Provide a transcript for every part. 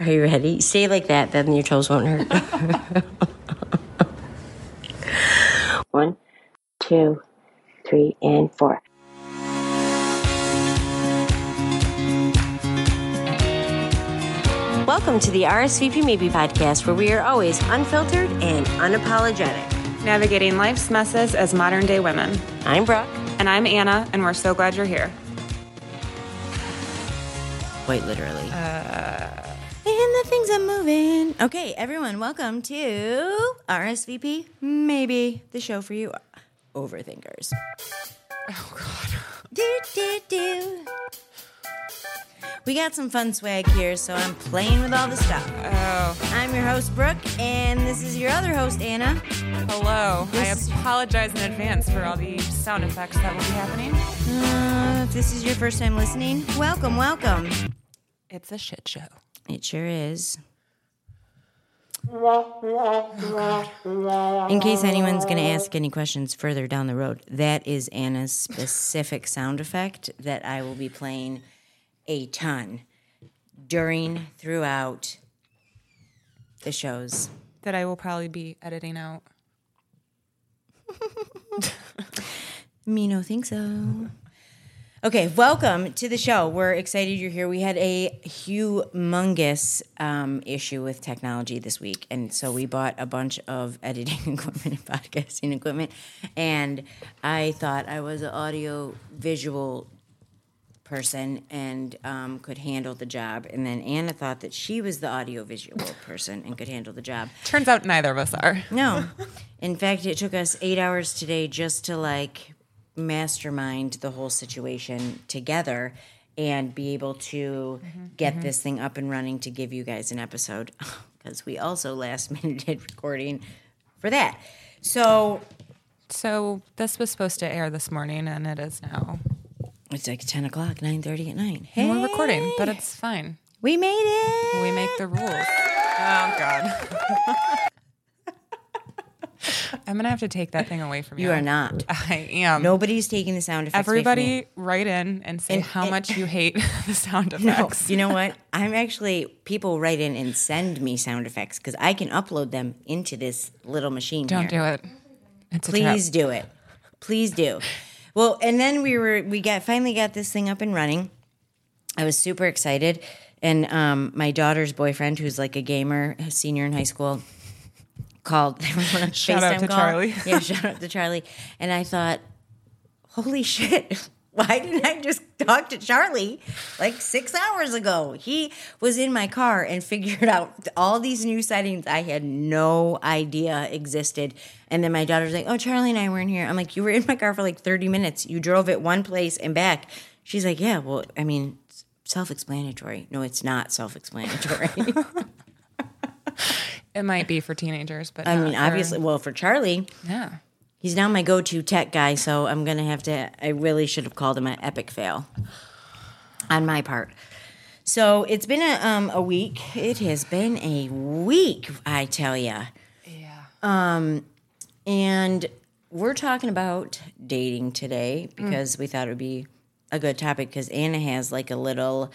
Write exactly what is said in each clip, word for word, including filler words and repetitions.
Are you ready? Stay like that, then your toes won't hurt. One, two, three, and four. Welcome to the R S V P Maybe Podcast, where we are always unfiltered and unapologetic. Navigating life's messes as modern-day women. I'm Brooke. And I'm Anna, and we're so glad you're here. Quite literally. Uh... And the things are moving. Okay, everyone, welcome to R S V P Maybe, the show for you overthinkers. Oh, God. Do, do, do. We got some fun swag here, so I'm playing with all the stuff. Oh. I'm your host, Brooke, and this is your other host, Anna. Hello. This I apologize in advance for all the sound effects that will be happening. Uh, if this is your first time listening, welcome, welcome. It's a shit show. It sure is. Oh, in case anyone's going to ask any questions further down the road, that is Anna's specific sound effect that I will be playing a ton during, throughout the shows. That I will probably be editing out. Me no think so. Okay, welcome to the show. We're excited you're here. We had a humongous um, issue with technology this week, and so we bought a bunch of editing equipment and podcasting equipment, and I thought I was an audio-visual person and um, could handle the job, and then Anna thought that she was the audio-visual person and could handle the job. Turns out neither of us are. No. In fact, it took us eight hours today just to, like, mastermind the whole situation together and be able to mm-hmm, get mm-hmm. this thing up and running to give you guys an episode, because we also last minute did recording for that. So so this was supposed to air this morning, and it is now. It's like ten o'clock, nine thirty at night. Hey. And we're recording, but it's fine. We made it. We make the rules. Oh, God. I'm going to have to take that thing away from you. You are not. I am. Nobody's taking the sound effects. Everybody write in and say and, how and, much you hate the sound effects. No, you know what? I'm actually, people write in and send me sound effects because I can upload them into this little machine. Don't here. do it. It's Please a do it. Please do. Well, and then we were, we got, finally got this thing up and running. I was super excited. And um, my daughter's boyfriend, who's like a gamer, a senior in high school, called. They were on a shout FaceTime out to call. Charlie. Yeah, shout out to Charlie. And I thought, holy shit, why didn't I just talk to Charlie like six hours ago? He was in my car and figured out all these new settings I had no idea existed. And then my daughter's like, oh, Charlie and I weren't here. I'm like, you were in my car for like thirty minutes. You drove it one place and back. She's like, yeah, well, I mean, it's self-explanatory. No, it's not self-explanatory. It might be for teenagers, but I mean, for, obviously, well, for Charlie, yeah, he's now my go-to tech guy, so I'm gonna have to. I really should have called him an epic fail on my part. So it's been a um, a week. It has been a week, I tell ya. Yeah. Um, and we're talking about dating today because mm. we thought it would be a good topic because Anna has like a little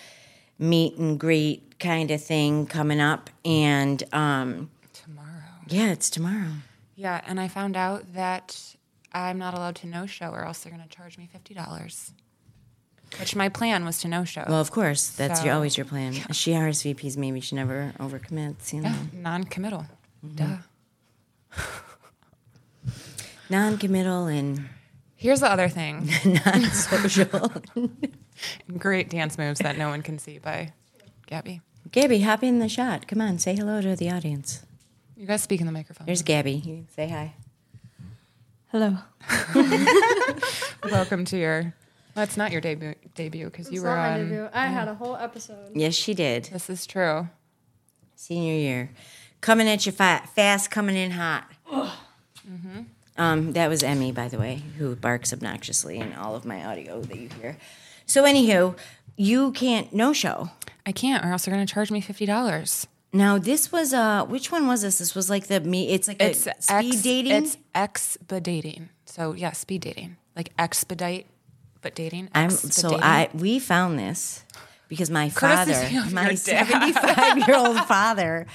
meet and greet kind of thing coming up, and um. Yeah, it's tomorrow. Yeah, and I found out that I'm not allowed to no-show or else they're going to charge me fifty dollars, which my plan was to no-show. Well, of course. That's so, your, always your plan. Yeah. She R S V Ps, maybe she never overcommits, you know. Yeah, non-committal. Mm-hmm. Duh. Non-committal and... Here's the other thing. Non-social. Great dance moves that no one can see by Gabby. Gabby, hop in the shot. Come on, say hello to the audience. You guys speak in the microphone. There's Gabby. Say hi. Hello. Welcome to your... Well, it's not your debut, debut because you were on... It's not my debut. I had a whole episode. Yes, she did. This is true. Senior year. Coming at you fa- fast, coming in hot. Mm-hmm. Um, that was Emmy, by the way, who barks obnoxiously in all of my audio that you hear. So, anywho, you can't no-show. I can't, or else they're going to charge me fifty dollars. Now, this was, uh, which one was this? This was like the, me. it's like it's a speed ex, dating? It's expediting. So, yeah, speed dating. Like expedite, but dating. Ex-bedating. I'm So, I we found this because my Curtis father, my seventy-five-year-old father,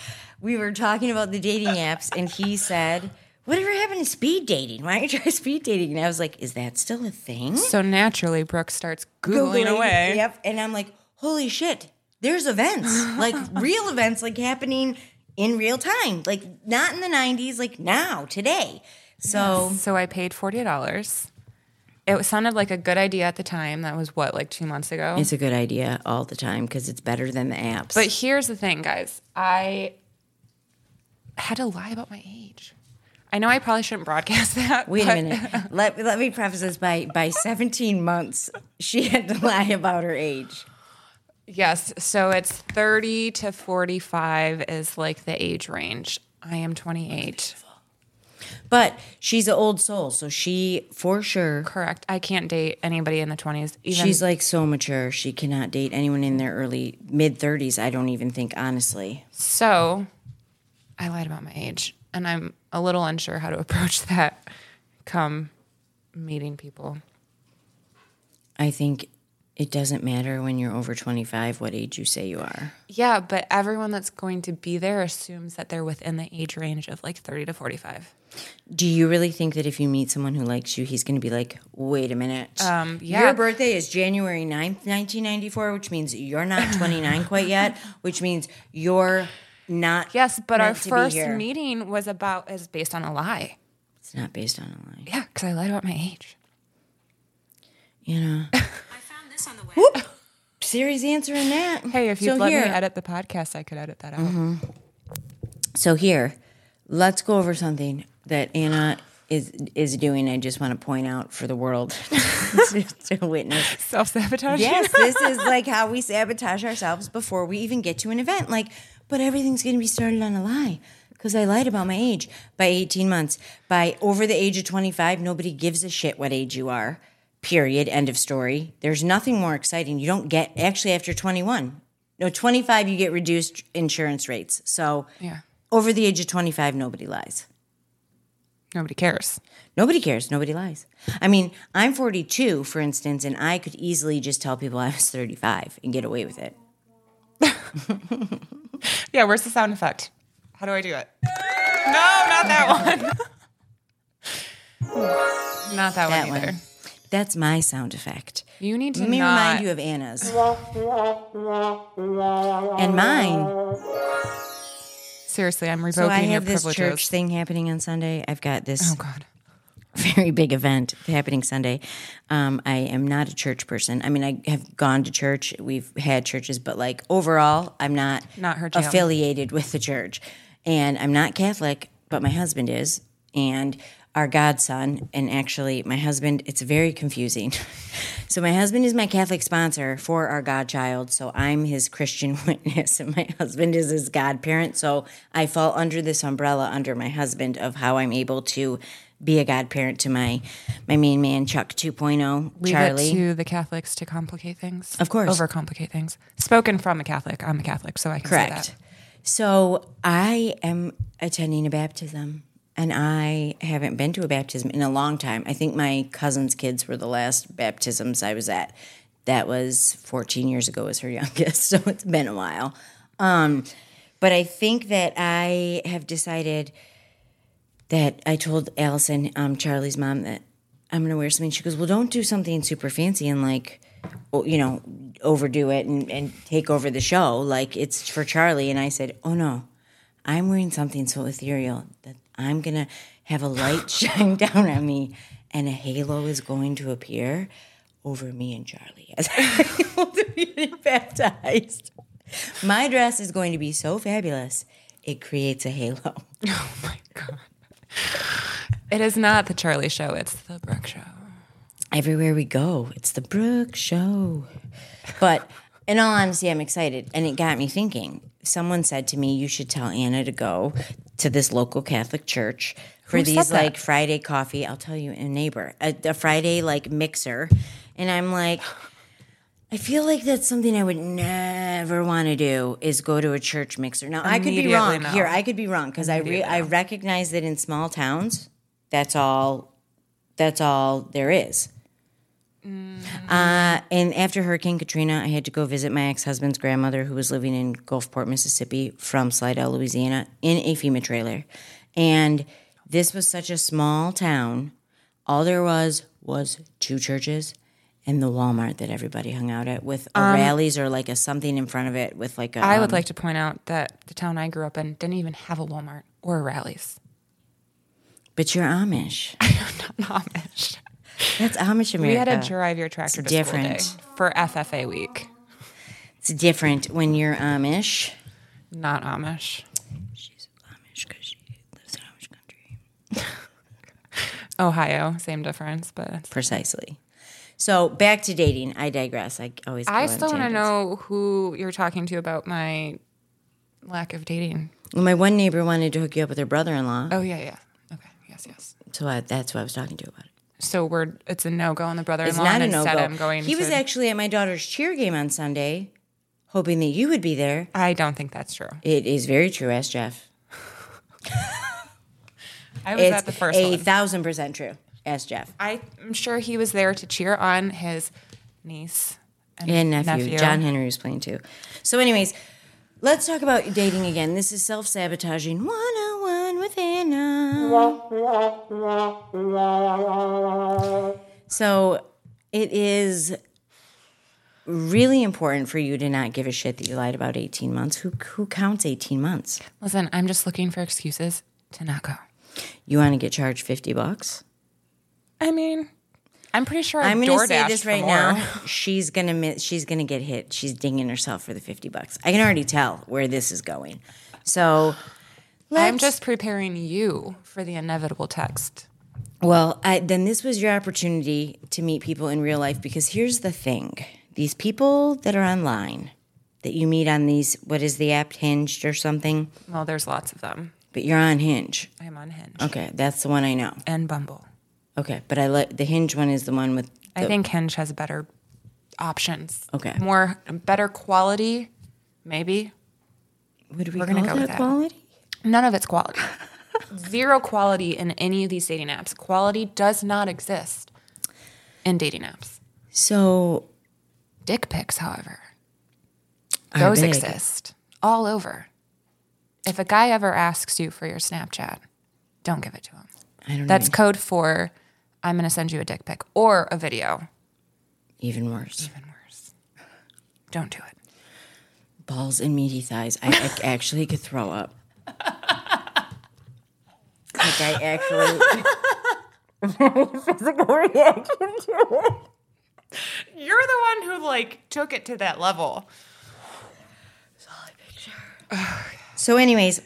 we were talking about the dating apps, and he said, whatever happened to speed dating? Why don't you try speed dating? And I was like, is that still a thing? So naturally, Brooke starts Googling, Googling away. Yep, and I'm like, holy shit, there's events, like real events, like happening in real time, like not in the nineties, like now, today. So, yes. So I paid forty dollars. It sounded like a good idea at the time. That was, what, like two months ago? It's a good idea all the time because it's better than the apps. But here's the thing, guys. I had to lie about my age. I know I probably shouldn't broadcast that. Wait but. a minute. Let, let me preface this by, by seventeen months, she had to lie about her age. Yes. So it's thirty to forty-five is like the age range. I am twenty-eight. But she's an old soul, so she, for sure. Correct. I can't date anybody in the twenties. Even. She's, like, so mature. She cannot date anyone in their early, mid-thirties, I don't even think, honestly. So I lied about my age, and I'm a little unsure how to approach that come meeting people. I think it doesn't matter when you're over twenty-five what age you say you are. Yeah, but everyone that's going to be there assumes that they're within the age range of, like, thirty to forty-five. Do you really think that if you meet someone who likes you, he's going to be like, wait a minute, um, yeah. your birthday is January ninth, nineteen ninety-four, which means you're not twenty-nine quite yet, which means you're not Yes, but our first meeting was about is based on a lie. It's not based on a lie. Yeah, because I lied about my age. You know. I found this on the web. Whoop. Siri's answering that. Hey, if you'd so let here. me edit the podcast, I could edit that out. Mm-hmm. So here, let's go over something that Anna is is doing. I just want to point out for the world to, to witness. Self-sabotage? Yes, this is like how we sabotage ourselves before we even get to an event. Like, but everything's going to be started on a lie because I lied about my age by eighteen months. By over the age of twenty-five, nobody gives a shit what age you are. Period. End of story. There's nothing more exciting. You don't get, actually after twenty-one. No, twenty-five, you get reduced insurance rates. So yeah. Over the age of twenty-five, nobody lies. Nobody cares. Nobody cares. Nobody lies. I mean, I'm forty-two, for instance, and I could easily just tell people I was thirty-five and get away with it. Yeah, where's the sound effect? How do I do it? No, not that one. Not that, that one either. One. That's my sound effect. You need to Let me not... remind you of Anna's. And mine. Seriously, I'm revoking your privileges. So I have this church thing happening on Sunday. I've got this oh, God. very big event happening Sunday. Um, I am not a church person. I mean, I have gone to church. We've had churches, but like overall, I'm not, not her affiliated with the church. And I'm not Catholic, but my husband is. And our godson, and actually my husband, it's very confusing. So my husband is my Catholic sponsor for our godchild, so I'm his Christian witness, and my husband is his godparent. So I fall under this umbrella under my husband of how I'm able to be a godparent to my my main man, Chuck two point oh, Leave Charlie. Leave it to the Catholics to complicate things. Of course. Overcomplicate things. Spoken from a Catholic. I'm a Catholic, so I can Correct. say that. So I am attending a baptism. And I haven't been to a baptism in a long time. I think my cousin's kids were the last baptisms I was at. That was fourteen years ago was her youngest, so it's been a while. Um, but I think that I have decided that I told Allison, um, Charlie's mom, that I'm going to wear something. She goes, well, don't do something super fancy and, like, you know, overdo it and, and take over the show. Like, it's for Charlie. And I said, oh, no, I'm wearing something so ethereal that I'm going to have a light shine down on me, and a halo is going to appear over me and Charlie as I'm being baptized. My dress is going to be so fabulous, it creates a halo. Oh, my God. It is not the Charlie show. It's the Brooke show. Everywhere we go, it's the Brooke show. But in all honesty, I'm excited, and it got me thinking. Someone said to me, you should tell Anna to go to this local Catholic church for Who these like Friday coffee. I'll tell you, a neighbor, a, a Friday like mixer. And I'm like, I feel like that's something I would never want to do is go to a church mixer. Now I could be wrong no. here. I could be wrong. Cause I, re- I recognize that in small towns, that's all, that's all there is. Mm. Uh, and after Hurricane Katrina, I had to go visit my ex-husband's grandmother who was living in Gulfport, Mississippi from Slidell, Louisiana, in a FEMA trailer. And this was such a small town. All there was was two churches and the Walmart that everybody hung out at with a um, Raleigh's or like a something in front of it with like a... I would um, like to point out that the town I grew up in didn't even have a Walmart or a Raleigh's. But you're Amish. I'm not Amish. That's Amish America. We had to drive your tractor it's to different. School day for F F A week. It's different when you're Amish. Not Amish. She's Amish because she lives in Amish country. Ohio, same difference, but precisely. So back to dating. I digress. I always. Go I still want to know who you're talking to about my lack of dating. Well, my one neighbor wanted to hook you up with her brother-in-law. Oh yeah, yeah. Okay, yes, yes. So I, that's what I was talking to you about. So we're it's a no-go on the brother-in-law. It's not and a no-go. I'm going he to... was actually at my daughter's cheer game on Sunday, hoping that you would be there. I don't think that's true. It is very true. Ask Jeff. I was it's at the first a one. thousand percent true. Ask Jeff. I'm sure he was there to cheer on his niece and, and nephew. nephew. John Henry was playing too. So anyways, let's talk about dating again. This is self-sabotaging one oh one with Anna. So it is really important for you to not give a shit that you lied about eighteen months. Who who counts eighteen months? Listen, I'm just looking for excuses to not go. You want to get charged fifty bucks? I mean, I'm pretty sure I'm going to say this right now. She's going to miss, she's going to get hit. She's dinging herself for the fifty bucks. I can already tell where this is going. So, let's, I'm just preparing you for the inevitable text. Well, I, then this was your opportunity to meet people in real life because here's the thing. These people that are online that you meet on these, what is the app, Hinge or something? Well, there's lots of them. But you're on Hinge. I'm on Hinge. Okay, that's the one I know. And Bumble. Okay, but I let the Hinge one is the one with. The, I think Hinge has better options. Okay, more better quality, maybe. Would we We're gonna go that with that quality? None of it's quality. Zero quality in any of these dating apps. Quality does not exist in dating apps. So, dick pics, however, those big. exist all over. If a guy ever asks you for your Snapchat, don't give it to him. I don't That's know. code for, I'm going to send you a dick pic or a video. Even worse. Even worse. Don't do it. Balls and meaty thighs. I, I actually could throw up. Like I actually. Physical reaction to it. You're the one who like took it to that level. Solid picture. Oh, yeah. So anyways,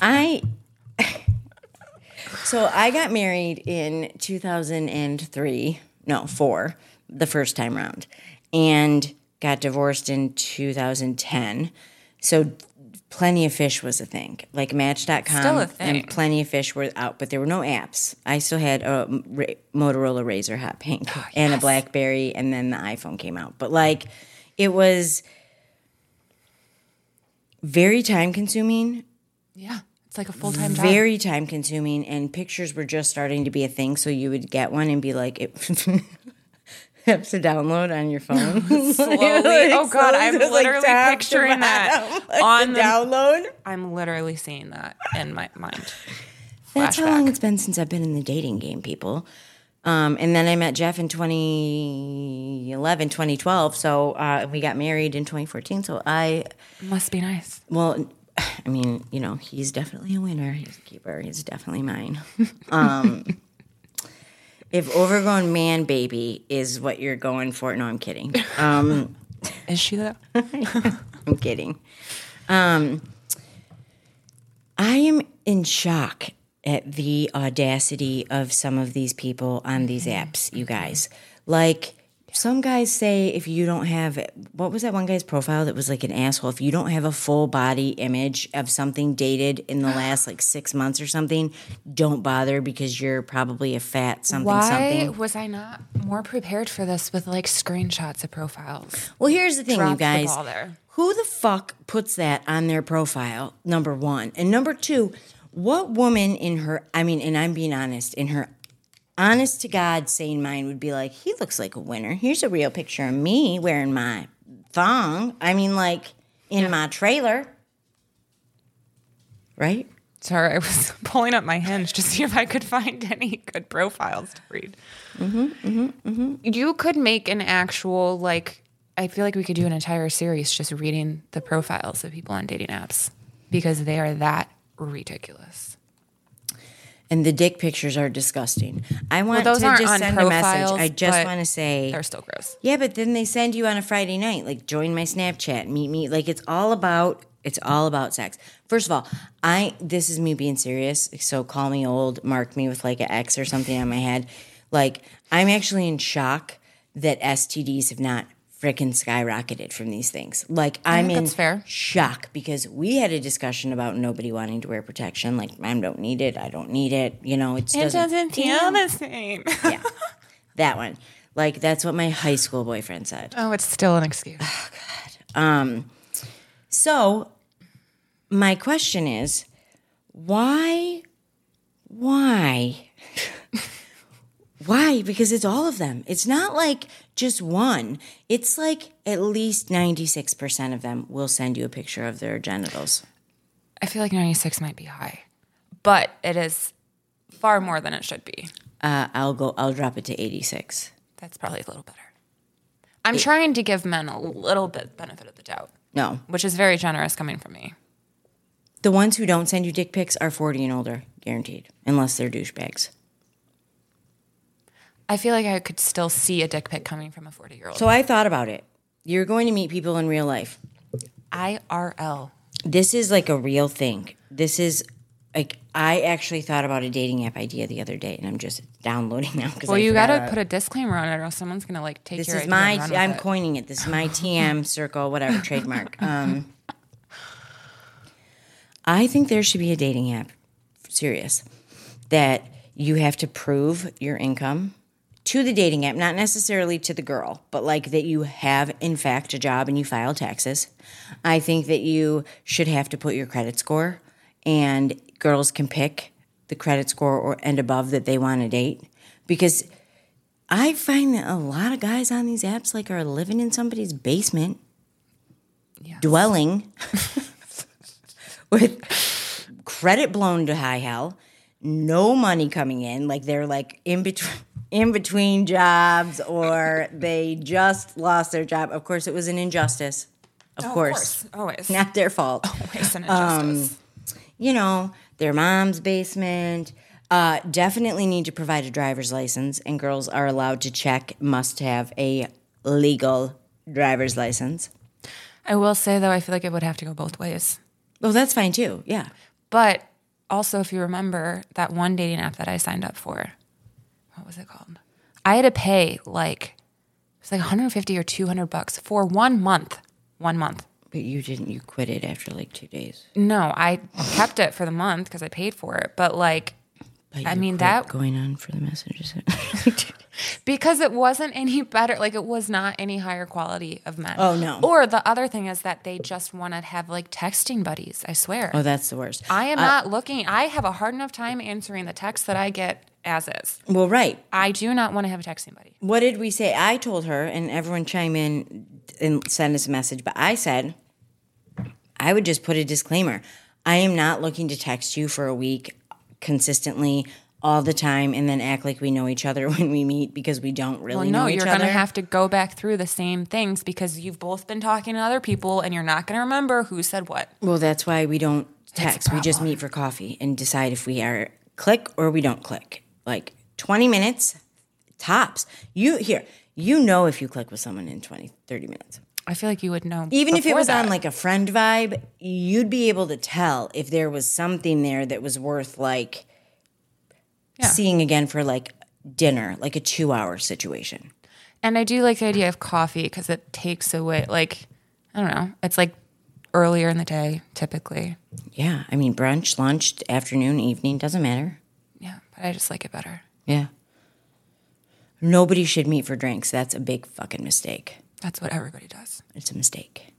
I. So I got married in two thousand three, no, four, the first time round, and got divorced in two thousand ten. So Plenty of Fish was a thing. Like Match dot com and Plenty of Fish were out, but there were no apps. I still had a Motorola Razor hot pink oh, yes. and a Blackberry, and then the iPhone came out. But like it was very time-consuming. Yeah. It's like a full-time job. Very time-consuming, and pictures were just starting to be a thing, so you would get one and be like, it have to download on your phone. Slowly. Like, oh, God, I'm literally like picturing that. Like on the download? The, I'm literally seeing that in my mind. That's Flashback. How long it's been since I've been in the dating game, people. Um, and then I met Jeff in twenty eleven, twenty twelve, so uh, we got married in twenty fourteen, so I... Must be nice. Well... I mean, you know, he's definitely a winner. He's a keeper. He's definitely mine. Um, if overgrown man baby is what you're going for, no, I'm kidding. Um, is she though? I'm kidding. Um, I am in shock at the audacity of some of these people on these apps, you guys. Like... Some guys say if you don't have, what was that one guy's profile that was like an asshole? If you don't have a full body image of something dated in the last like six months or something, don't bother because you're probably a fat something Why something. Why was I not more prepared for this with like screenshots of profiles? Well, here's the thing, Drops you guys. The ball there. Who the fuck puts that on their profile, number one? And number two, what woman in her, I mean, and I'm being honest, in her honest to God, sane mind would be like, he looks like a winner. Here's a real picture of me wearing my thong. I mean, like, in yeah. my trailer. Right? Sorry, I was pulling up my Hinge to see if I could find any good profiles to read. Mm-hmm, mm-hmm, mm-hmm. You could make an actual, like, I feel like we could do an entire series just reading the profiles of people on dating apps because they are that ridiculous. And the dick pictures are disgusting. I want well, those to aren't just on send profiles, a message. I just want to say. They're still gross. Yeah, but then they send you on a Friday night, like, join my Snapchat, meet me. Like, it's all about... It's all about sex. First of all, I this is me being serious, so call me old, mark me with like an X or something on my head. Like, I'm actually in shock that S T Ds have not freaking skyrocketed from these things. Like, I'm in fair. shock because we had a discussion about nobody wanting to wear protection. Like, I don't need it. I don't need it. You know, it doesn't, doesn't feel yeah. the same. yeah, that one. Like, that's what my high school boyfriend said. Oh, it's still an excuse. Oh, God. Um. So my question is, why, why, why? Because it's all of them. It's not like just one. It's like at least ninety-six percent of them will send you a picture of their genitals. I feel like ninety-six might be high, but it is far more than it should be. Uh, I'll go, I'll drop it to eighty-six. That's probably a little better. I'm Eight. trying to give men a little bit benefit of the doubt. No. Which is very generous coming from me. The ones who don't send you dick pics are forty and older, guaranteed, unless they're douchebags. I feel like I could still see a dick pic coming from a forty-year-old. So I thought about it. You're going to meet people in real life. I R L. This is like a real thing. This is like, I actually thought about a dating app idea the other day, and I'm just downloading now. Well, I you got to put a disclaimer on it, or else someone's going to like take this your. This is my. T- I'm it. coining it. This is my T M circle, whatever trademark. Um, I think there should be a dating app, serious, that you have to prove your income to the dating app, not necessarily to the girl, but like that you have in fact a job and you file taxes. I think that you should have to put your credit score. And girls can pick the credit score or and above that they want to date. Because I find that a lot of guys on these apps like are living in somebody's basement, yes. dwelling with credit blown to high hell, no money coming in. Like they're like in between, in between jobs or they just lost their job. Of course, it was an injustice. Of, oh, course. of course. Always. Not their fault. Always an injustice. Um, You know, their mom's basement. Uh, definitely need to provide a driver's license, and girls are allowed to check, must have a legal driver's license. I will say, though, I feel like it would have to go both ways. Well, that's fine, too, yeah. But also, if you remember, that one dating app that I signed up for, what was it called? I had to pay, like, it was like one hundred fifty or two hundred bucks for one month, one month. But you didn't, you quit it after like two days. No, I kept it for the month because I paid for it. But like, but I mean that. Going on for the messages. Because it wasn't any better. Like it was not any higher quality of men. Oh, no. Or the other thing is that they just want to have like texting buddies, I swear. Oh, that's the worst. I am uh, not looking. I have a hard enough time answering the texts that I get as is. Well, right. I do not want to have a texting buddy. What did we say? I told her, and everyone chime in and send us a message, but I said... I would just put a disclaimer. I am not looking to text you for a week consistently all the time and then act like we know each other when we meet because we don't really well, no, know each other. No, you're going to have to go back through the same things because you've both been talking to other people and you're not going to remember who said what. Well, that's why we don't text. We just meet for coffee and decide if we are click or we don't click. Like twenty minutes, tops. You here, you know if you click with someone in twenty, thirty minutes. I feel like you would know. Even if it was that. On like a friend vibe, you'd be able to tell if there was something there that was worth like yeah. seeing again for like dinner, like a two hour situation. And I do like the idea of coffee because it takes away like, I don't know, it's like earlier in the day typically. Yeah. I mean brunch, lunch, afternoon, evening, doesn't matter. Yeah. But I just like it better. Yeah. Nobody should meet for drinks. That's a big fucking mistake. That's what everybody does. It's a mistake.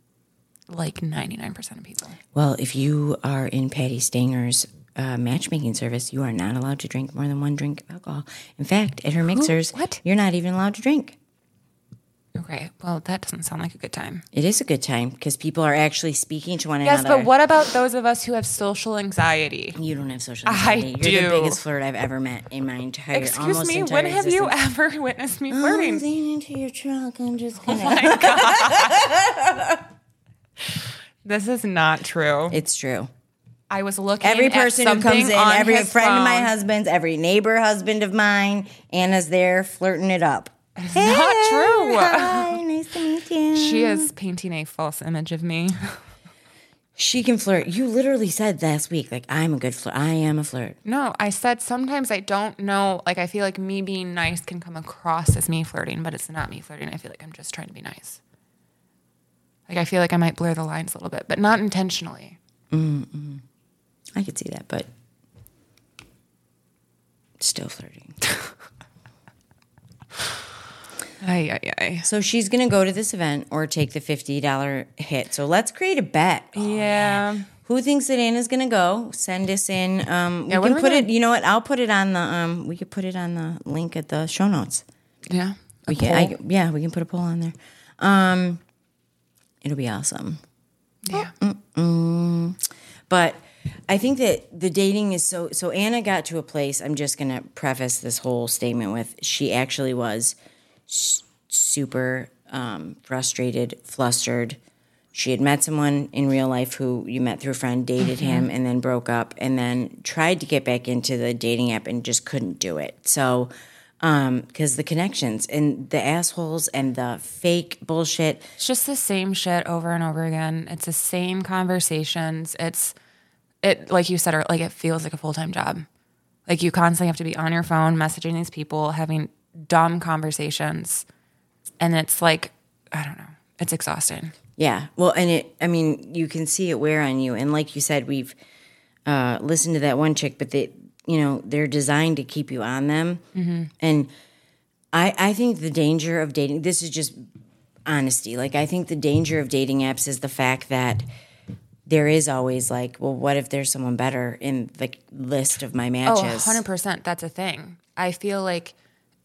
Like ninety-nine percent of people. Well, if you are in Patty Stanger's uh, matchmaking service, you are not allowed to drink more than one drink of alcohol. In fact, at her mixers, oh, what? You're not even allowed to drink. Okay, well, that doesn't sound like a good time. It is a good time because people are actually speaking to one yes, another. Yes, but what about those of us who have social anxiety? You don't have social anxiety. I You're do. You're the biggest flirt I've ever met in my entire Excuse almost me, entire when existence. Have you ever witnessed me flirting? I'm leaning into your trunk. I'm just going to. Oh, my God. This is not true. It's true. I was looking every person at who comes in, every friend phone. Of my husband's, every neighbor husband of mine, Anna's there flirting it up. It's hey, not true. Hi, nice to meet you. She is painting a false image of me. She can flirt. You literally said last week, like, I'm a good flirt. I am a flirt. No, I said sometimes I don't know. Like, I feel like me being nice can come across as me flirting, but it's not me flirting. I feel like I'm just trying to be nice. Like, I feel like I might blur the lines a little bit, but not intentionally. Mm-mm. I could see that, but still flirting. Aye, aye, aye. So she's going to go to this event or take the fifty dollars hit. So let's create a bet. Oh, yeah. Man. Who thinks that Anna's going to go? Send us in. Um, yeah, we can put gonna... it, you know what? I'll put it on the, um, we could put it on the link at the show notes. Yeah. We can, I, yeah, we can put a poll on there. Um, it'll be awesome. Yeah. Mm-mm-mm. But I think that the dating is so, so Anna got to a place, I'm just going to preface this whole statement with, she actually was super um, frustrated, flustered. She had met someone in real life who you met through a friend, dated mm-hmm. him, and then broke up, and then tried to get back into the dating app and just couldn't do it. So, because um, the connections and the assholes and the fake bullshit. It's just the same shit over and over again. It's the same conversations. It's, it like you said, like it feels like a full-time job. Like you constantly have to be on your phone, messaging these people, having dumb conversations, and it's like, I don't know, it's exhausting. Yeah, well, and it, I mean, you can see it wear on you, and like you said, we've uh, listened to that one chick, but they, you know, they're designed to keep you on them, mm-hmm. and I, I think the danger of dating, this is just honesty, like I think the danger of dating apps is the fact that there is always like, well, what if there's someone better in the list of my matches? Oh, one hundred percent, that's a thing. I feel like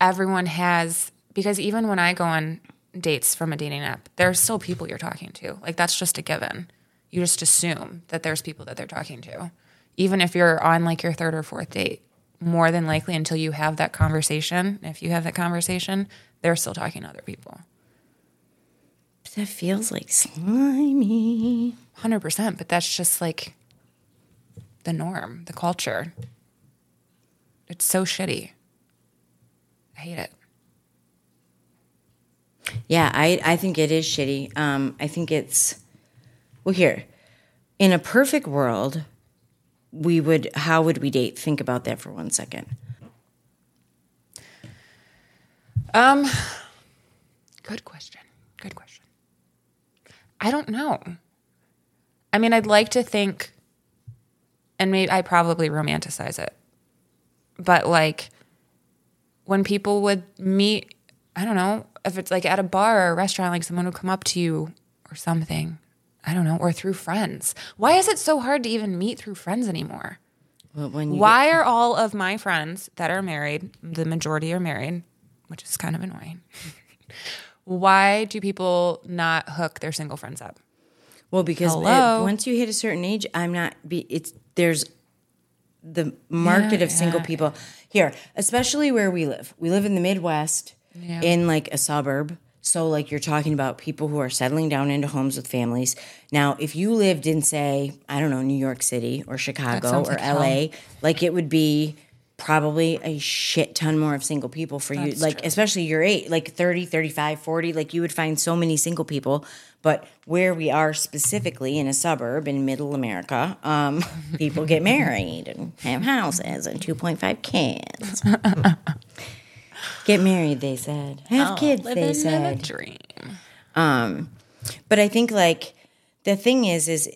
everyone has, because even when I go on dates from a dating app, there's still people you're talking to. Like, that's just a given. You just assume that there's people that they're talking to. Even if you're on, like, your third or fourth date, more than likely until you have that conversation, if you have that conversation, they're still talking to other people. That feels, like, slimy. one hundred percent, but that's just, like, the norm, the culture. It's so shitty. I hate it. Yeah, I, I think it is shitty. Um, I think it's, well, here, in a perfect world, we would, how would we date? Think about that for one second. Um, good question. Good question. I don't know. I mean, I'd like to think, and maybe I probably romanticize it, but like, when people would meet, I don't know, if it's like at a bar or a restaurant, like someone would come up to you or something. I don't know, or through friends. Why is it so hard to even meet through friends anymore? Well, when you Why get- are all of my friends that are married, the majority are married, which is kind of annoying. Why do people not hook their single friends up? Well, because it, once you hit a certain age, I'm not, be, it's there's the market yeah, of single yeah. people. Here, especially where we live. We live in the Midwest, yeah. in like a suburb. So like you're talking about people who are settling down into homes with families. Now, if you lived in, say, I don't know, New York City or Chicago or like L A, home. Like it would be probably a shit ton more of single people for That's you. Like true. Especially your age, like thirty, thirty-five, forty, like you would find so many single people. But where we are specifically in a suburb in middle America, um, people get married and have houses and two point five kids. Get married, they said. Have oh, kids, they said. Living a dream. Um, but I think, like, the thing is, is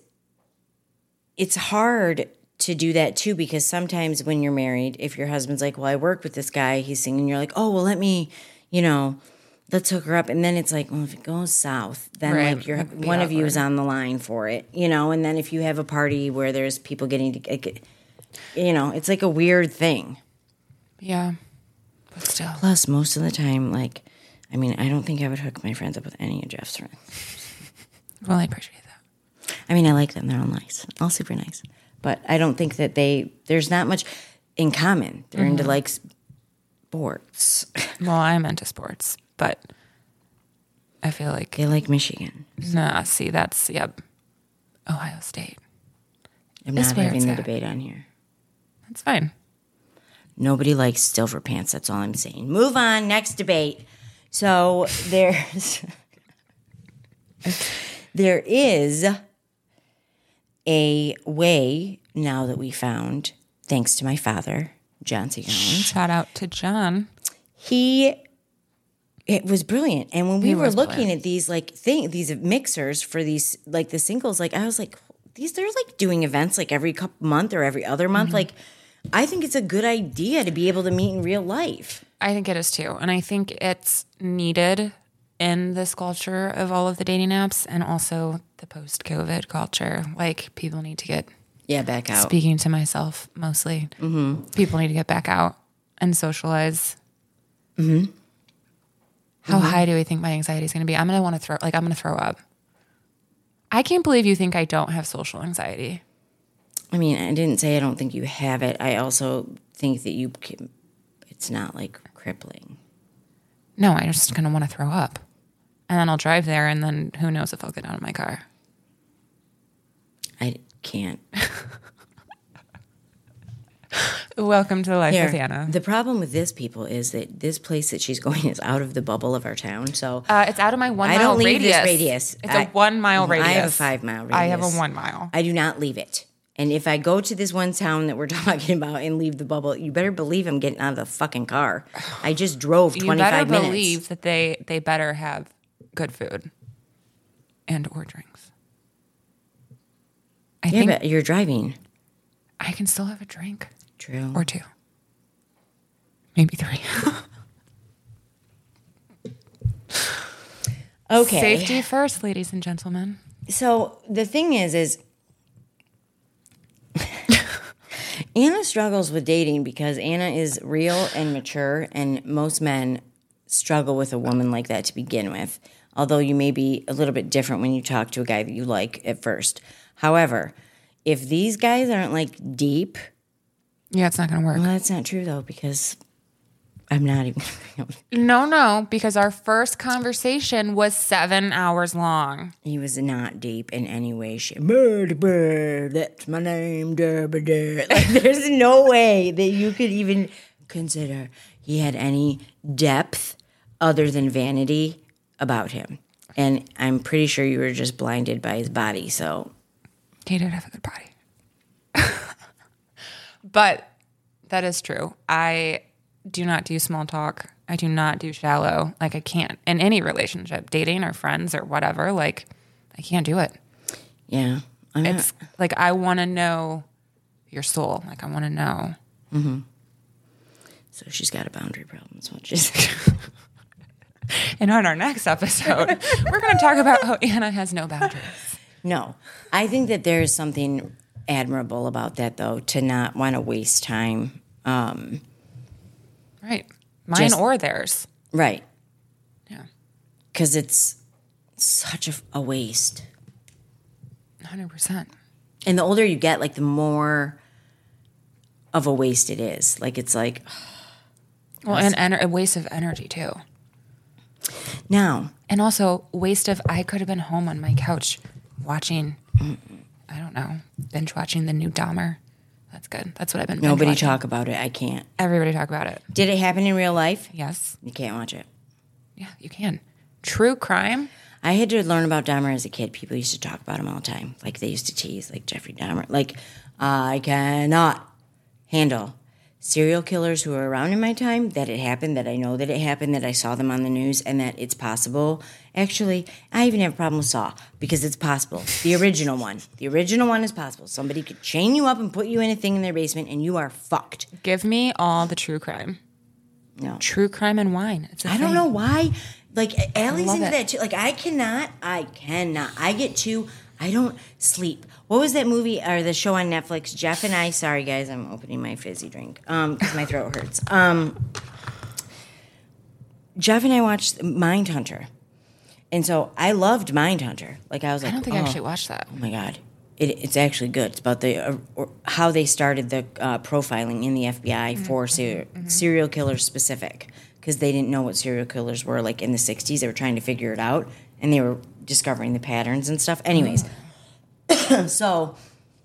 it's hard to do that, too, because sometimes when you're married, if your husband's like, well, I work with this guy, he's singing, you're like, oh, well, let me, you know, let's hook her up. And then it's like, well, if it goes south, then right. like you're, one awkward. Of you is on the line for it, you know? And then if you have a party where there's people getting to, like, you know, it's like a weird thing. Yeah. But still. Plus, most of the time, like, I mean, I don't think I would hook my friends up with any of Jeff's friends. Well, I appreciate that. I mean, I like them. They're all nice. All super nice. But I don't think that they, there's not much in common. They're mm-hmm. into, like, sports. Well, I'm into sports, but I feel like. They like Michigan. Nah, see, that's, yep, Ohio State. I'm not having the debate on here. That's fine. Nobody likes silver pants. That's all I'm saying. Move on. Next debate. So there's there is a way now that we found, thanks to my father, John C. Collins. Shout out to John. He it was brilliant. And when we he were looking brilliant. at these like thing, these mixers for these like the singles, like I was like, these they're like doing events like every couple month or every other month, mm-hmm. like. I think it's a good idea to be able to meet in real life. I think it is too. And I think it's needed in this culture of all of the dating apps and also the post-COVID culture. Like, people need to get... Yeah, back out. Speaking to myself, mostly. Mm-hmm. People need to get back out and socialize. Mm-hmm. How mm-hmm. high do we think my anxiety is going to be? I'm going to want to throw... Like, I'm going to throw up. I can't believe you think I don't have social anxiety. I mean, I didn't say I don't think you have it. I also think that you can, it's not like crippling. No, I just kind of want to throw up. And then I'll drive there, and then who knows if I'll get out of my car. I can't. Welcome to the life Here, with Anna. The problem with this, people, is that this place that she's going is out of the bubble of our town. So uh, it's out of my one I mile don't leave radius. This radius. It's I, a one mile radius. I have a five mile radius. I have a one mile. I do not leave it. And if I go to this one town that we're talking about and leave the bubble, you better believe I'm getting out of the fucking car. I just drove twenty-five minutes. You better believe that they, they better have good food and or drinks. I yeah, think but you're driving. I can still have a drink. True. Or two. Maybe three. Okay. Safety first, ladies and gentlemen. So the thing is, is... Anna struggles with dating because Anna is real and mature, and most men struggle with a woman like that to begin with, although you may be a little bit different when you talk to a guy that you like at first. However, if these guys aren't, like, deep... Yeah, it's not going to work. Well, that's not true, though, because I'm not even... no, no, because our first conversation was seven hours long. He was not deep in any way. She, that's my name. Da, ba, da. Like, there's no way that you could even consider he had any depth other than vanity about him. And I'm pretty sure you were just blinded by his body, so... He did have a good body. But that is true. I... do not do small talk. I do not do shallow. Like, I can't in any relationship, dating or friends or whatever. Like, I can't do it. Yeah. I'm it's not. Like, I want to know your soul. Like, I want to know. Mm-hmm. So she's got a boundary problem. That's what she's And on our next episode, we're going to talk about how Anna has no boundaries. No. I think that there is something admirable about that, though, to not want to waste time. Um Right. Mine Just, or theirs. Right. Yeah. Because it's such a, a waste. one hundred percent. And the older you get, like, the more of a waste it is. Like, it's like... Well, and ener- a waste of energy, too. Now. And also, waste of... I could have been home on my couch watching, mm-mm. I don't know, binge watching the new Dahmer. That's good. That's what I've been binge Nobody watching. Talk about it. I can't. Everybody talk about it. Did it happen in real life? Yes. You can't watch it. Yeah, you can. True crime? I had to learn about Dahmer as a kid. People used to talk about him all the time. Like, they used to tease, like, Jeffrey Dahmer. Like, I cannot handle serial killers who are around in my time, that it happened, that I know that it happened, that I saw them on the news, and that it's possible. Actually, I even have a problem with Saw, because it's possible. The original one. The original one is possible. Somebody could chain you up and put you in a thing in their basement, and you are fucked. Give me all the true crime. No. True crime and wine. It's a I thing. Don't know why. Like, Allie's into it. That, too. Like, I cannot. I cannot. I get too... I don't sleep. What was that movie or the show on Netflix? Jeff and I. Sorry, guys, I'm opening my fizzy drink um, because my throat hurts. Um, Jeff and I watched Mindhunter. And so I loved Mindhunter. Like I was like, I don't think oh, I actually watched that. Oh my God, it, it's actually good. It's about the uh, or how they started the uh, profiling in the F B I mm-hmm. for ser- mm-hmm. serial killers specific, because they didn't know what serial killers were like in the sixties. They were trying to figure it out, and they were discovering the patterns and stuff. Anyways, mm. So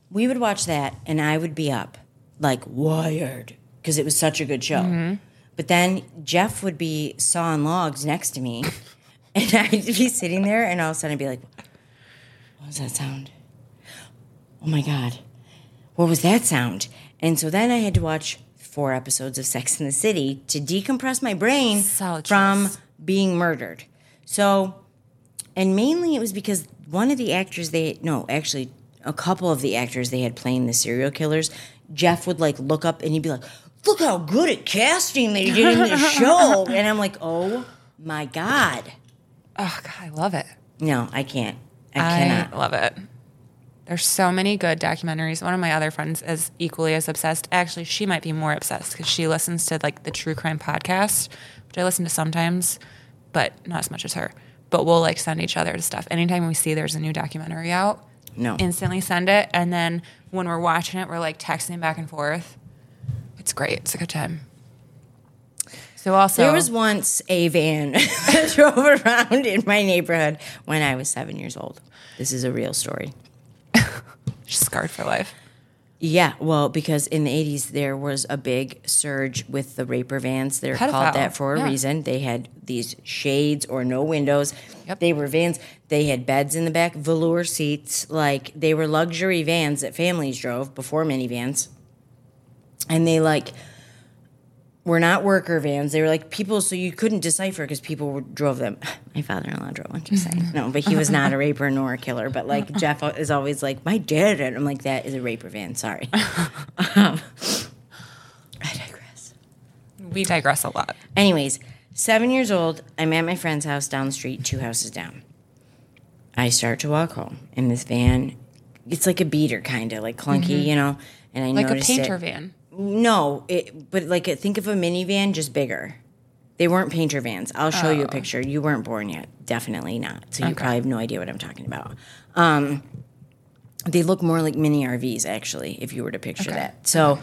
we would watch that, and I would be up, like, wired, because it was such a good show. Mm-hmm. But then Jeff would be sawing logs next to me, and I'd be sitting there, and all of a sudden I'd be like, what was that sound? Oh, my God. What was that sound? And so then I had to watch four episodes of Sex and the City to decompress my brain so from being murdered. So, and mainly it was because one of the actors they, no, actually a couple of the actors they had playing the serial killers, Jeff would like look up and he'd be like, look how good at casting they did in this show. And I'm like, oh my God. Oh God, I love it. No, I can't. I, I cannot. I love it. There's so many good documentaries. One of my other friends is equally as obsessed. Actually, she might be more obsessed because she listens to like the true crime podcast, which I listen to sometimes, but not as much as her. But we'll like send each other stuff. Anytime we see there's a new documentary out, no, instantly send it. And then when we're watching it, we're like texting back and forth. It's great. It's a good time. So also, there was once a van that drove around in my neighborhood when I was seven years old. This is a real story. She's scarred for life. Yeah, well, because in the eighties there was a big surge with the raper vans. They're Pedophile. Called that for a yeah. reason. They had these shades or no windows. Yep. They were vans. They had beds in the back, velour seats. Like they were luxury vans that families drove before minivans. And they like were not worker vans. They were like people, so you couldn't decipher because people were, drove them. My father-in-law drove one, just saying. No, but he was not a raper nor a killer. But, like, Jeff is always like, my dad. And I'm like, that is a raper van. Sorry. um, I digress. We digress a lot. Anyways, seven years old, I'm at my friend's house down the street, two houses down. I start to walk home in this van. It's like a beater kind of, like clunky, mm-hmm. you know. And I like noticed Like a painter it. Van. No, it, but like think of a minivan, just bigger. They weren't painter vans. I'll show oh. you a picture. You weren't born yet. Definitely not. So you okay. probably have no idea what I'm talking about. Um, they look more like mini R Vs, actually, if you were to picture okay. that. So okay.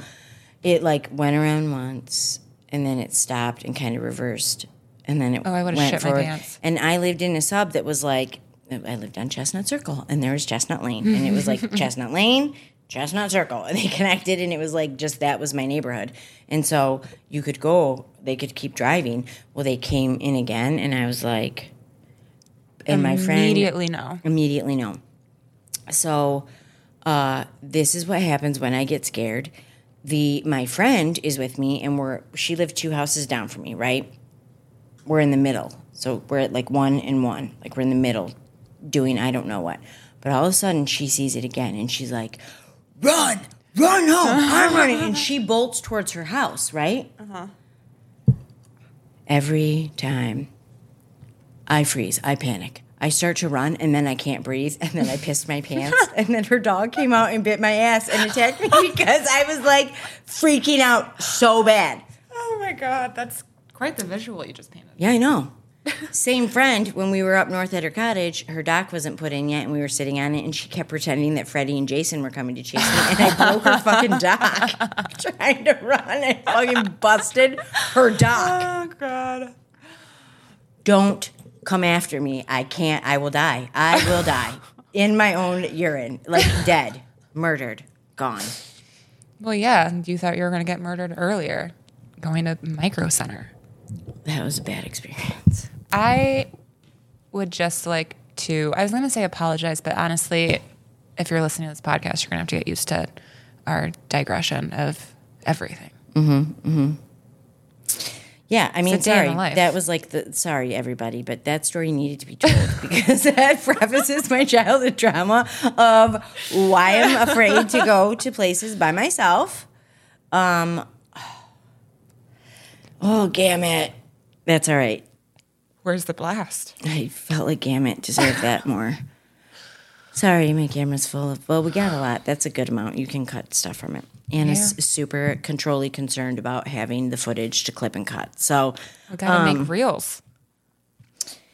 it like went around once, and then it stopped and kind of reversed. And then it oh, I would have shit forward. My pants. And I lived in a sub that was like, I lived on Chestnut Circle, and there was Chestnut Lane. And it was like Chestnut Lane, Chestnut Circle, and they connected, and it was like just that was my neighborhood. And so you could go, they could keep driving. Well, they came in again, and I was like, and my friend immediately no, immediately no. So uh, this is what happens when I get scared. The my friend is with me, and we're she lived two houses down from me, right? We're in the middle, so we're at like one and one, like we're in the middle, doing I don't know what. But all of a sudden she sees it again, and she's like, run, run home, I'm running. And she bolts towards her house, right? Uh-huh. Every time I freeze, I panic. I start to run, and then I can't breathe, and then I pissed my pants, and then her dog came out and bit my ass and attacked me because I was, like, freaking out so bad. Oh, my God. That's quite the visual you just painted. Yeah, I know. Same friend, when we were up north at her cottage, her dock wasn't put in yet, and we were sitting on it, and she kept pretending that Freddie and Jason were coming to chase me, and I broke her fucking dock trying to run, and fucking busted her dock. Oh, God. Don't come after me. I can't. I will die. I will die. In my own urine. Like, dead. Murdered. Gone. Well, yeah, you thought you were going to get murdered earlier. Going to Micro Center. That was a bad experience. I would just like to, I was going to say apologize, but honestly, if you're listening to this podcast, you're going to have to get used to our digression of everything. Mm-hmm, mm-hmm. Yeah, I mean, sorry, that was like the, sorry, everybody, but that story needed to be told because that prefaces my childhood trauma of why I'm afraid to go to places by myself. Um, oh, gamut. That's all right. Where's the blast? I felt like Gamut deserved that more. Sorry, my camera's full of... Well, we got a lot. That's a good amount. You can cut stuff from it. Anna's yeah. super controlly concerned about having the footage to clip and cut. So... we gotta um, make reels.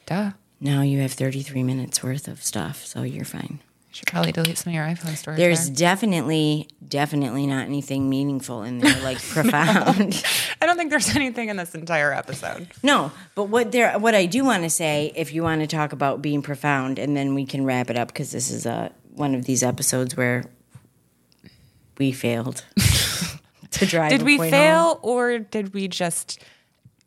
Duh. Now you have thirty-three minutes worth of stuff, so you're fine. You should probably delete some of your iPhone storage. There's there. definitely, definitely not anything meaningful in there, like profound. No. I don't think there's anything in this entire episode. No, but what there, what I do want to say, if you want to talk about being profound, and then we can wrap it up, because this is a, one of these episodes where we failed to drive. Did we fail, home. Or did we just,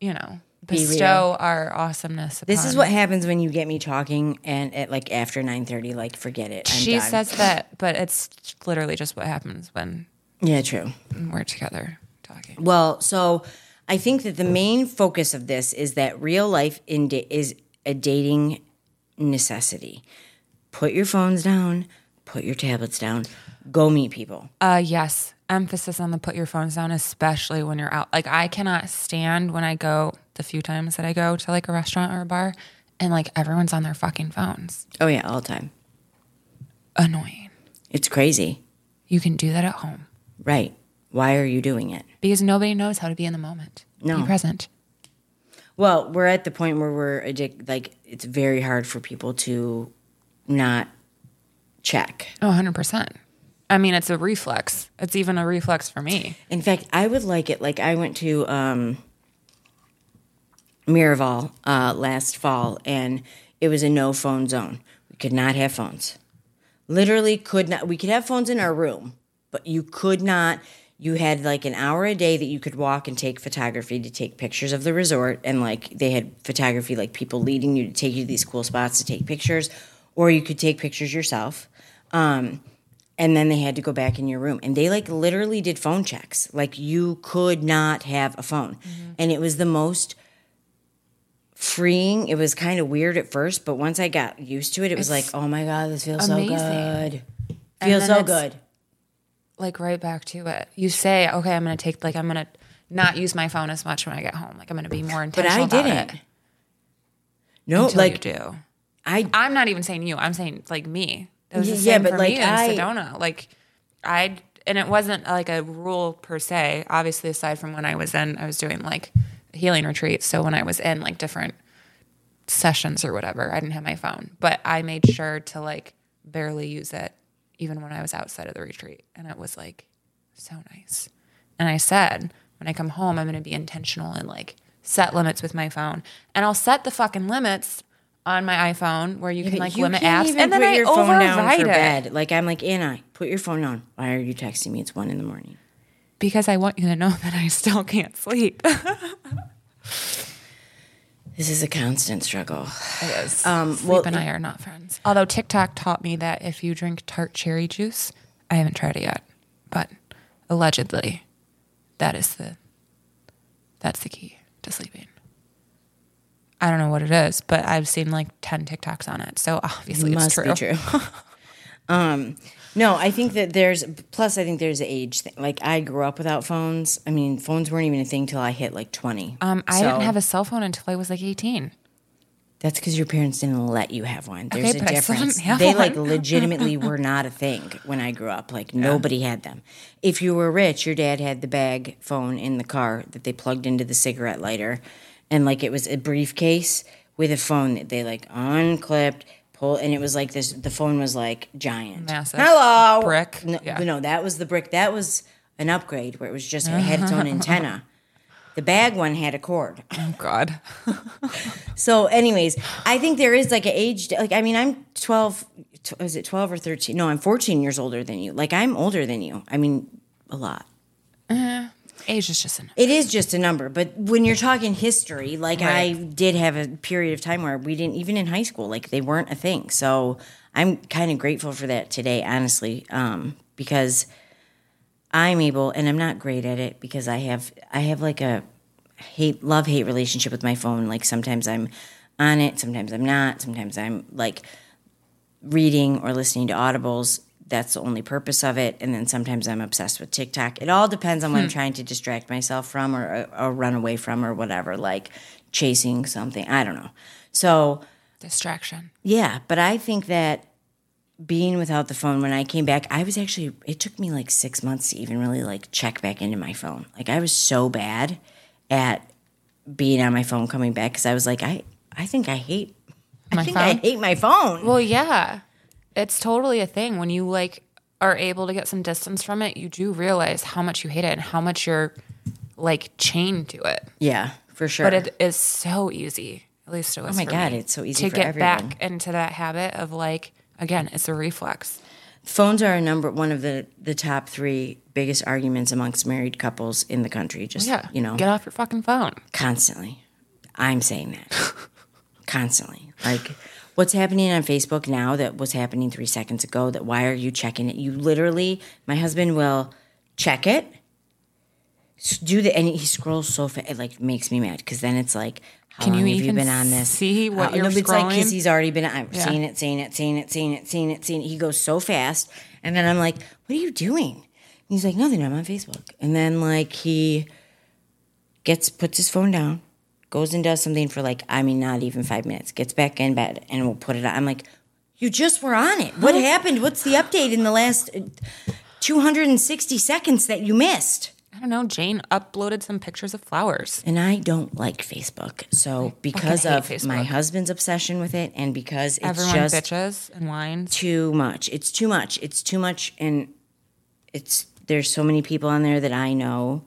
you know... bestow our awesomeness upon. This is what happens when you get me talking, and at like after nine thirty, like forget it. I'm she done. Says that, but it's literally just what happens when yeah, true. We're together talking. Well, so I think that the main focus of this is that real life in da- is a dating necessity. Put your phones down, put your tablets down, go meet people. Uh, yes. Emphasis on the put your phones down, especially when you're out. Like, I cannot stand when I go, the few times that I go to like a restaurant or a bar, and like everyone's on their fucking phones. Oh yeah, all the time. Annoying. It's crazy. You can do that at home. Right. Why are you doing it? Because nobody knows how to be in the moment. No. Be present. Well, we're at the point where we're addicted. Like, it's very hard for people to not check. Oh, one hundred percent. I mean, it's a reflex. It's even a reflex for me. In fact, I would like it. Like, I went to um, Miraval uh, last fall, and it was a no-phone zone. We could not have phones. Literally could not. We could have phones in our room, but you could not. You had, like, an hour a day that you could walk and take photography to take pictures of the resort, and, like, they had photography, like, people leading you to take you to these cool spots to take pictures, or you could take pictures yourself. Um And then they had to go back in your room. And they, like, literally did phone checks. Like, you could not have a phone. Mm-hmm. And it was the most freeing. It was kind of weird at first, but once I got used to it, it was it's like, oh, my God, this feels amazing. So good. Feels so good. Like, right back to it. You say, okay, I'm going to take, like, I'm going to not use my phone as much when I get home. Like, I'm going to be more intentional about it. But I didn't. No, until like. You do. I, I'm not even saying you. I'm saying, like, me. It was the same yeah, but for like me in I, Sedona, like I, and it wasn't like a rule per se. Obviously, aside from when I was in, I was doing like healing retreats. So when I was in like different sessions or whatever, I didn't have my phone, but I made sure to like barely use it, even when I was outside of the retreat. And it was like so nice. And I said, when I come home, I'm going to be intentional and like set limits with my phone, and I'll set the fucking limits on my iPhone, where you can like you limit apps, and then I override it. Bed. Like, I'm like, Anna, put your phone down. Why are you texting me? It's one in the morning. Because I want you to know that I still can't sleep. This is a constant struggle. It is. Um, sleep well, and I are not friends. Although TikTok taught me that if you drink tart cherry juice, I haven't tried it yet, but allegedly, that is the that's the key to sleeping. I don't know what it is, but I've seen like ten TikToks on it. So obviously it must it's true. Be true. um, no, I think that there's, plus I think there's the age thing. Like, I grew up without phones. I mean, phones weren't even a thing till I hit like twenty. Um, I so. didn't have a cell phone until I was like eighteen. That's because your parents didn't let you have one. There's okay, a but difference. I still didn't have they one. Like legitimately were not a thing when I grew up. Like yeah. nobody had them. If you were rich, your dad had the bag phone in the car that they plugged into the cigarette lighter. And, like, it was a briefcase with a phone that they, like, unclipped, pulled, and it was like this, the phone was, like, giant. Massive. Hello. Brick. No, yeah. no, that was the brick. That was an upgrade where it was just, it had its own antenna. The bag one had a cord. Oh, God. So, anyways, I think there is, like, an age, like, I mean, I'm twelve, tw- is it twelve or thirteen? No, I'm fourteen years older than you. Like, I'm older than you. I mean, a lot. Uh-huh. Age is just a number. It is just a number. But when you're talking history, like right. I did have a period of time where we didn't, even in high school, like they weren't a thing. So I'm kind of grateful for that today, honestly, um, because I'm able, and I'm not great at it because I have, I have like a hate, love-hate relationship with my phone. Like sometimes I'm on it, sometimes I'm not, sometimes I'm like reading or listening to audibles. That's the only purpose of it. And then sometimes I'm obsessed with TikTok. It all depends on what hmm. I'm trying to distract myself from or, or run away from or whatever, like chasing something. I don't know. So distraction. Yeah. But I think that being without the phone, when I came back, I was actually, it took me like six months to even really like check back into my phone. Like I was so bad at being on my phone coming back because I was like, I, I think I hate, my I think phone? I hate my phone. Well, yeah, it's totally a thing. When you like are able to get some distance from it, you do realize how much you hate it and how much you're like chained to it. Yeah, for sure. But it is so easy, at least it was for me. Oh my God, it's so easy to get back into that habit of like, again, it's a reflex. Phones are a number one of the, the top three biggest arguments amongst married couples in the country. Just, yeah, you know. Get off your fucking phone. Constantly. I'm saying that. Constantly. Like, what's happening on Facebook now that was happening three seconds ago, that why are you checking it? You literally, my husband will check it, do the, and he scrolls so fast. It, like, makes me mad because then it's like, How Can long you have even you been on this? See what uh, you're no, scrolling? It's like because he's already been. I've yeah. seen it, seen it, seen it, seen it, seen it, seen it. He goes so fast, and then I'm like, "What are you doing?" And he's like, "Nothing. I'm on Facebook." And then like he gets puts his phone down, goes and does something for like I mean, not even five minutes. Gets back in bed, and we'll put it on. I'm like, "You just were on it. What happened? What's the update in the last two hundred sixty seconds that you missed?" I don't know, Jane uploaded some pictures of flowers. And I don't like Facebook. So because of Facebook. My husband's obsession with it and because it's Everyone just bitches and whines. Too much. It's too much. It's too much. And it's there's so many people on there that I know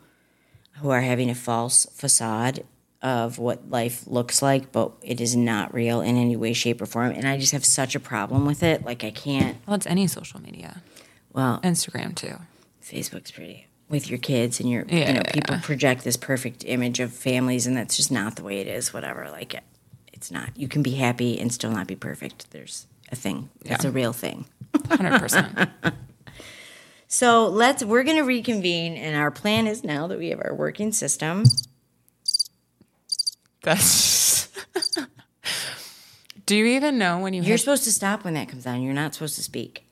who are having a false facade of what life looks like, but it is not real in any way, shape, or form. And I just have such a problem with it. Like I can't. Well, it's any social media. Well. Instagram too. Facebook's pretty. With your kids and your, yeah, you know, people yeah. project this perfect image of families, and that's just not the way it is. Whatever, like it, it's not. You can be happy and still not be perfect. There's a thing. Yeah. It's a real thing. Hundred percent. So let's. We're gonna reconvene, and our plan is now that we have our working system. That's. Do you even know when you? You're hit- supposed to stop when that comes on. You're not supposed to speak.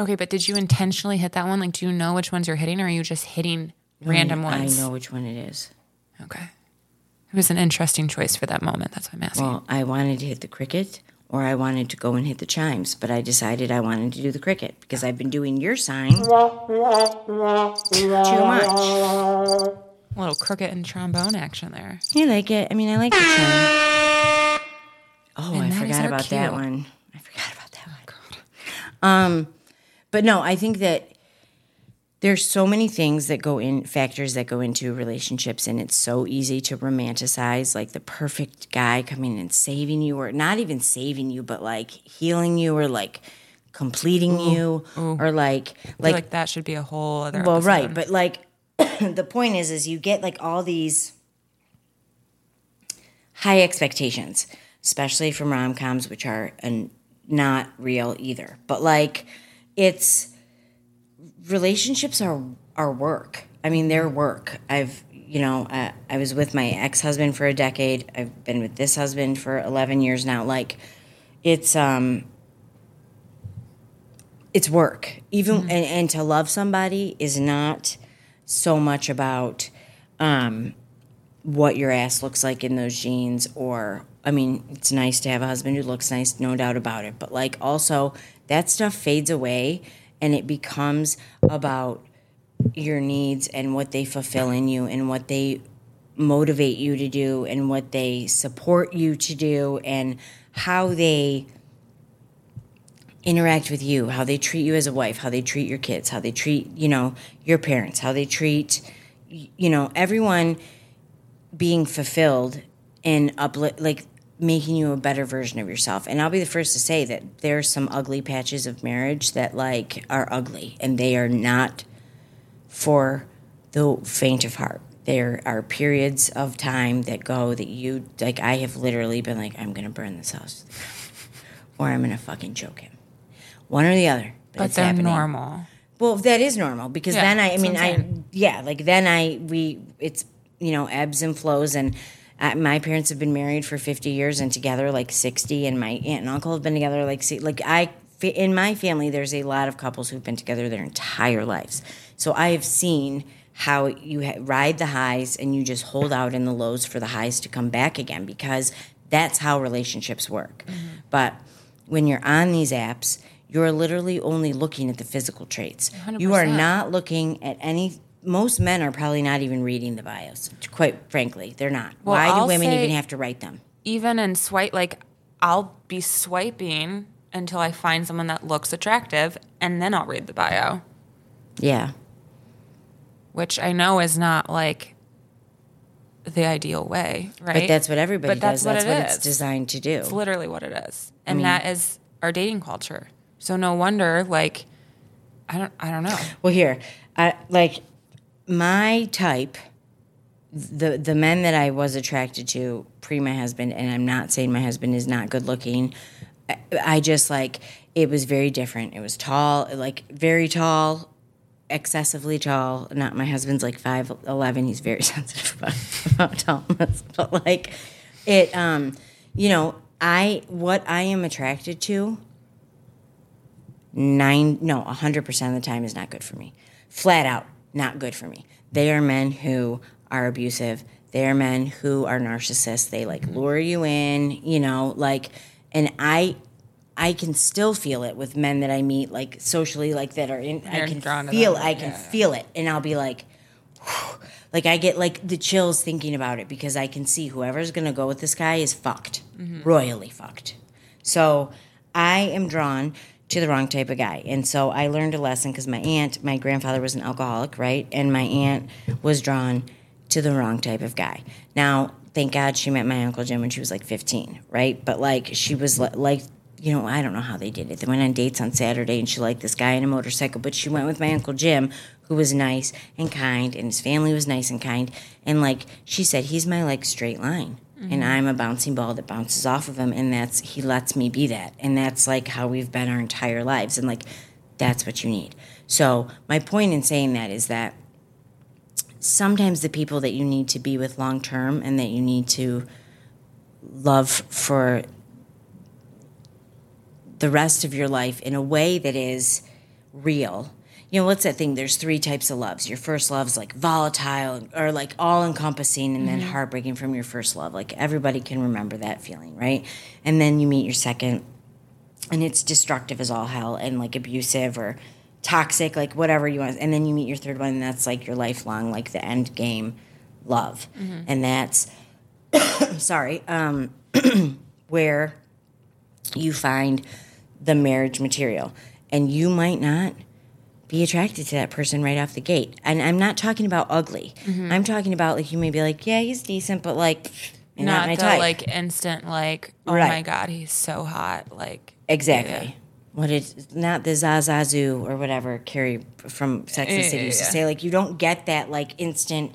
Okay, but did you intentionally hit that one? Like, do you know which ones you're hitting, or are you just hitting no, random ones? I know which one it is. Okay. It was an interesting choice for that moment. That's why I'm asking. Well, I wanted to hit the cricket, or I wanted to go and hit the chimes, but I decided I wanted to do the cricket because I've been doing your sign too much. A little cricket and trombone action there. You like it. I mean, I like the chime. Oh, and I forgot about cue. that one. I forgot about that one. God. Um... But no, I think that there's so many things that go in, factors that go into relationships, and it's so easy to romanticize, like the perfect guy coming and saving you, or not even saving you, but like healing you, or like completing ooh, you, ooh. or like like, like that should be a whole other. Well, episode. Right, but like the point is, is you get like all these high expectations, especially from rom-coms, which are an, not real either, but like. It's relationships are are work. I mean, they're work. I've, you know, I, I was with my ex-husband for a decade. I've been with this husband for eleven years now. Like, it's um, it's work. Even mm-hmm. and, and to love somebody is not so much about um, what your ass looks like in those jeans. Or, I mean, it's nice to have a husband who looks nice, no doubt about it. But like, also. That stuff fades away, and it becomes about your needs and what they fulfill in you and what they motivate you to do and what they support you to do and how they interact with you, how they treat you as a wife, how they treat your kids, how they treat, you know, your parents, how they treat, you know, everyone being fulfilled and uplift, like, making you a better version of yourself. And I'll be the first to say that there are some ugly patches of marriage that, like, are ugly. And they are not for the faint of heart. There are periods of time that go that you, like, I have literally been like, I'm going to burn this house. Or I'm going to fucking choke him. One or the other. But, but it's they're happening. normal. Well, that is normal. Because yeah, then I, I mean, I, yeah, like, then I, we, it's, you know, ebbs and flows and, Uh, my parents have been married for fifty years and together like sixty, and my aunt and uncle have been together like sixty. Like I, in my family, there's a lot of couples who've been together their entire lives. So I have seen how you ha- ride the highs and you just hold out in the lows for the highs to come back again because that's how relationships work. Mm-hmm. But when you're on these apps, you're literally only looking at the physical traits. one hundred percent. You are not looking at any... Most men are probably not even reading the bios, quite frankly. They're not. Well, Why I'll do women even have to write them? Even in swipe, like, I'll be swiping until I find someone that looks attractive, and then I'll read the bio. Yeah. Which I know is not, like, the ideal way, right? But that's what everybody but does. That's, that's what, it what it's designed to do. It's literally what it is. And I mean, that is our dating culture. So no wonder, like, I don't I don't know. Well, here, I, like... My type, the the men that I was attracted to pre my husband, and I'm not saying my husband is not good looking. I, I just like it was very different. It was tall, like very tall, excessively tall. Not my husband's like five eleven. He's very sensitive about, about tallness, but like it, um, you know, I what I am attracted to. Nine no, a hundred percent of the time is not good for me, flat out. Not good for me. They are men who are abusive. They are men who are narcissists. They, like, lure you in, you know, like, and I I can still feel it with men that I meet, like, socially, like, that are in, I can feel, I can feel it. And I'll be like, whew. Like, I get, like, the chills thinking about it because I can see whoever's going to go with this guy is fucked, mm-hmm. royally fucked. So I am drawn to the wrong type of guy. And so I learned a lesson because my aunt, my grandfather was an alcoholic, right? And my aunt was drawn to the wrong type of guy. Now, thank God she met my Uncle Jim when she was like fifteen, right? But like she was like, you know, I don't know how they did it. They went on dates on Saturday and she liked this guy in a motorcycle, but she went with my Uncle Jim, who was nice and kind, and his family was nice and kind. And like she said, he's my like straight line. And I'm a bouncing ball that bounces off of him, and that's he lets me be that. And that's, like, how we've been our entire lives. And, like, that's what you need. So my point in saying that is that sometimes the people that you need to be with long-term and that you need to love for the rest of your life in a way that is real. You know, what's that thing? There's three types of loves. Your first love's like volatile or like all-encompassing and mm-hmm. then heartbreaking from your first love. Like everybody can remember that feeling, right? And then you meet your second and it's destructive as all hell and like abusive or toxic, like whatever you want. And then you meet your third one and that's like your lifelong, like the end game love. Mm-hmm. And that's, sorry, um, where you find the marriage material. And you might not be attracted to that person right off the gate. And I'm not talking about ugly. Mm-hmm. I'm talking about, like, you may be like, yeah, he's decent, but, like, not, not my the, type. Like, instant, like, oh, right. My God, he's so hot. Like, exactly. Yeah. What is not the Zazazoo or whatever Carrie from Sex and the City used to say. Like, you don't get that, like, instant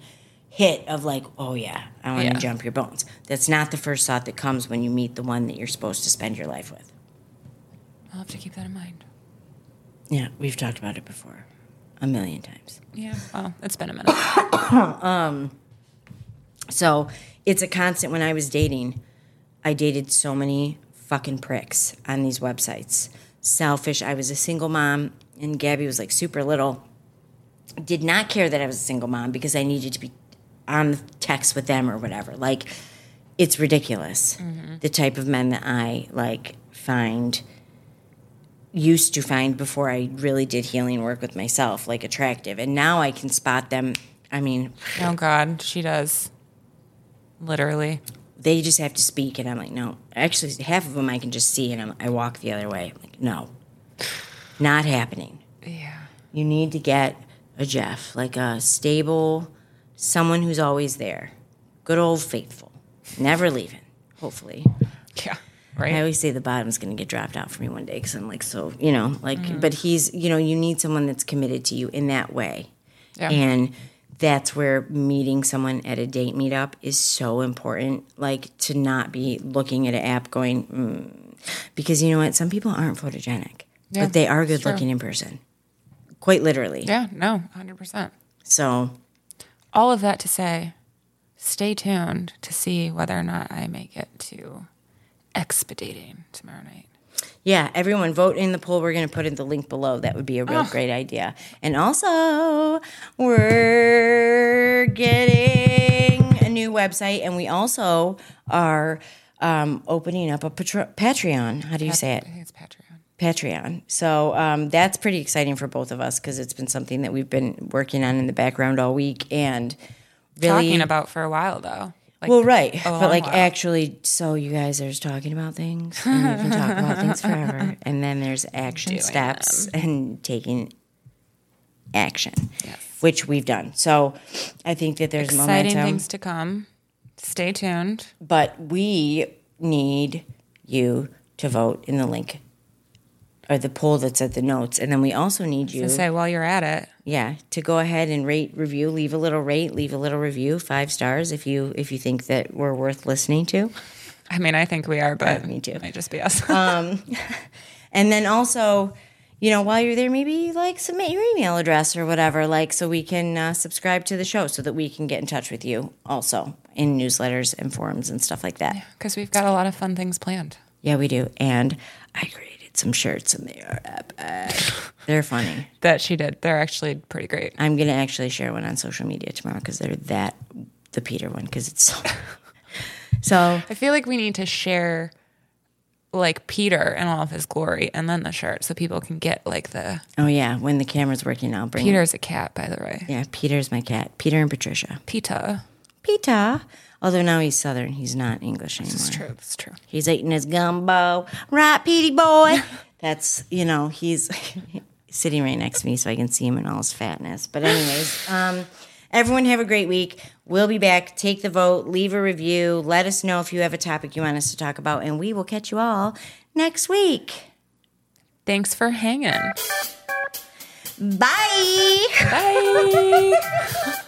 hit of, like, oh, yeah, I want to yeah. jump your bones. That's not the first thought that comes when you meet the one that you're supposed to spend your life with. I'll have to keep that in mind. Yeah, we've talked about it before a million times. Yeah, well, it's been a minute. um, so it's a constant. When I was dating, I dated so many fucking pricks on these websites. Selfish. I was a single mom, and Gabby was like super little. Did not care that I was a single mom because I needed to be on the text with them or whatever. Like, it's ridiculous. Mm-hmm. The type of men that I, like, find... used to find before I really did healing work with myself, like, attractive. And now I can spot them. I mean... Oh, God, she does. Literally. They just have to speak, and I'm like, no. Actually, half of them I can just see, and I'm, I walk the other way. I'm like, no. Not happening. Yeah. You need to get a Jeff, like a stable, someone who's always there. Good old faithful. Never leaving, hopefully. Yeah. Right. I always say the bottom's going to get dropped out for me one day because I'm like, so, you know, like, mm-hmm. but he's, you know, you need someone that's committed to you in that way. Yeah. And that's where meeting someone at a date meetup is so important, like, to not be looking at an app going, mm. because you know what? Some people aren't photogenic, yeah, but they are good looking in person, quite literally. Yeah, no, one hundred percent. So. All of that to say, stay tuned to see whether or not I make it to... expediting tomorrow night. Yeah, everyone vote in the poll. We're going to put in the link below. That would be a real oh. great idea. And also, we're getting a new website, and we also are um, opening up a patro- Patreon. How do you Pat- say it? I think it's Patreon. Patreon. So um, that's pretty exciting for both of us because it's been something that we've been working on in the background all week and really talking about for a while, though. Like, well, right, but like while. actually, so you guys, there's talking about things, and you can talk about things forever, and then there's action Doing steps them. and taking action, yes. which we've done. So I think that there's exciting momentum. Things to come. Stay tuned. But we need you to vote in the link or the poll that's at the notes, and then we also need you to say while you're at it. Yeah, to go ahead and rate, review, leave a little rate, leave a little review, five stars if you if you think that we're worth listening to. I mean, I think we are, but uh, me too. It might just be us. um, and then also, you know, while you're there, maybe like submit your email address or whatever, like so we can uh, subscribe to the show so that we can get in touch with you also in newsletters and forums and stuff like that. Yeah, because we've got a lot of fun things planned. Yeah, we do, and I agree. Some shirts and they are epic. They're funny. That she did. They're actually pretty great. I'm going to actually share one on social media tomorrow because they're that, the Peter one, because it's so. So I feel like we need to share like Peter and all of his glory and then the shirt so people can get like the. Oh, yeah. When the camera's working, I'll bring Peter's it. a cat, by the way. Yeah, Peter's my cat. Peter and Patricia. Pita. Pita. Although now he's Southern. He's not English anymore. That's true. That's true. He's eating his gumbo. Right, Petey boy? That's, you know, he's sitting right next to me so I can see him in all his fatness. But anyways, um, everyone have a great week. We'll be back. Take the vote. Leave a review. Let us know if you have a topic you want us to talk about. And we will catch you all next week. Thanks for hanging. Bye. Bye.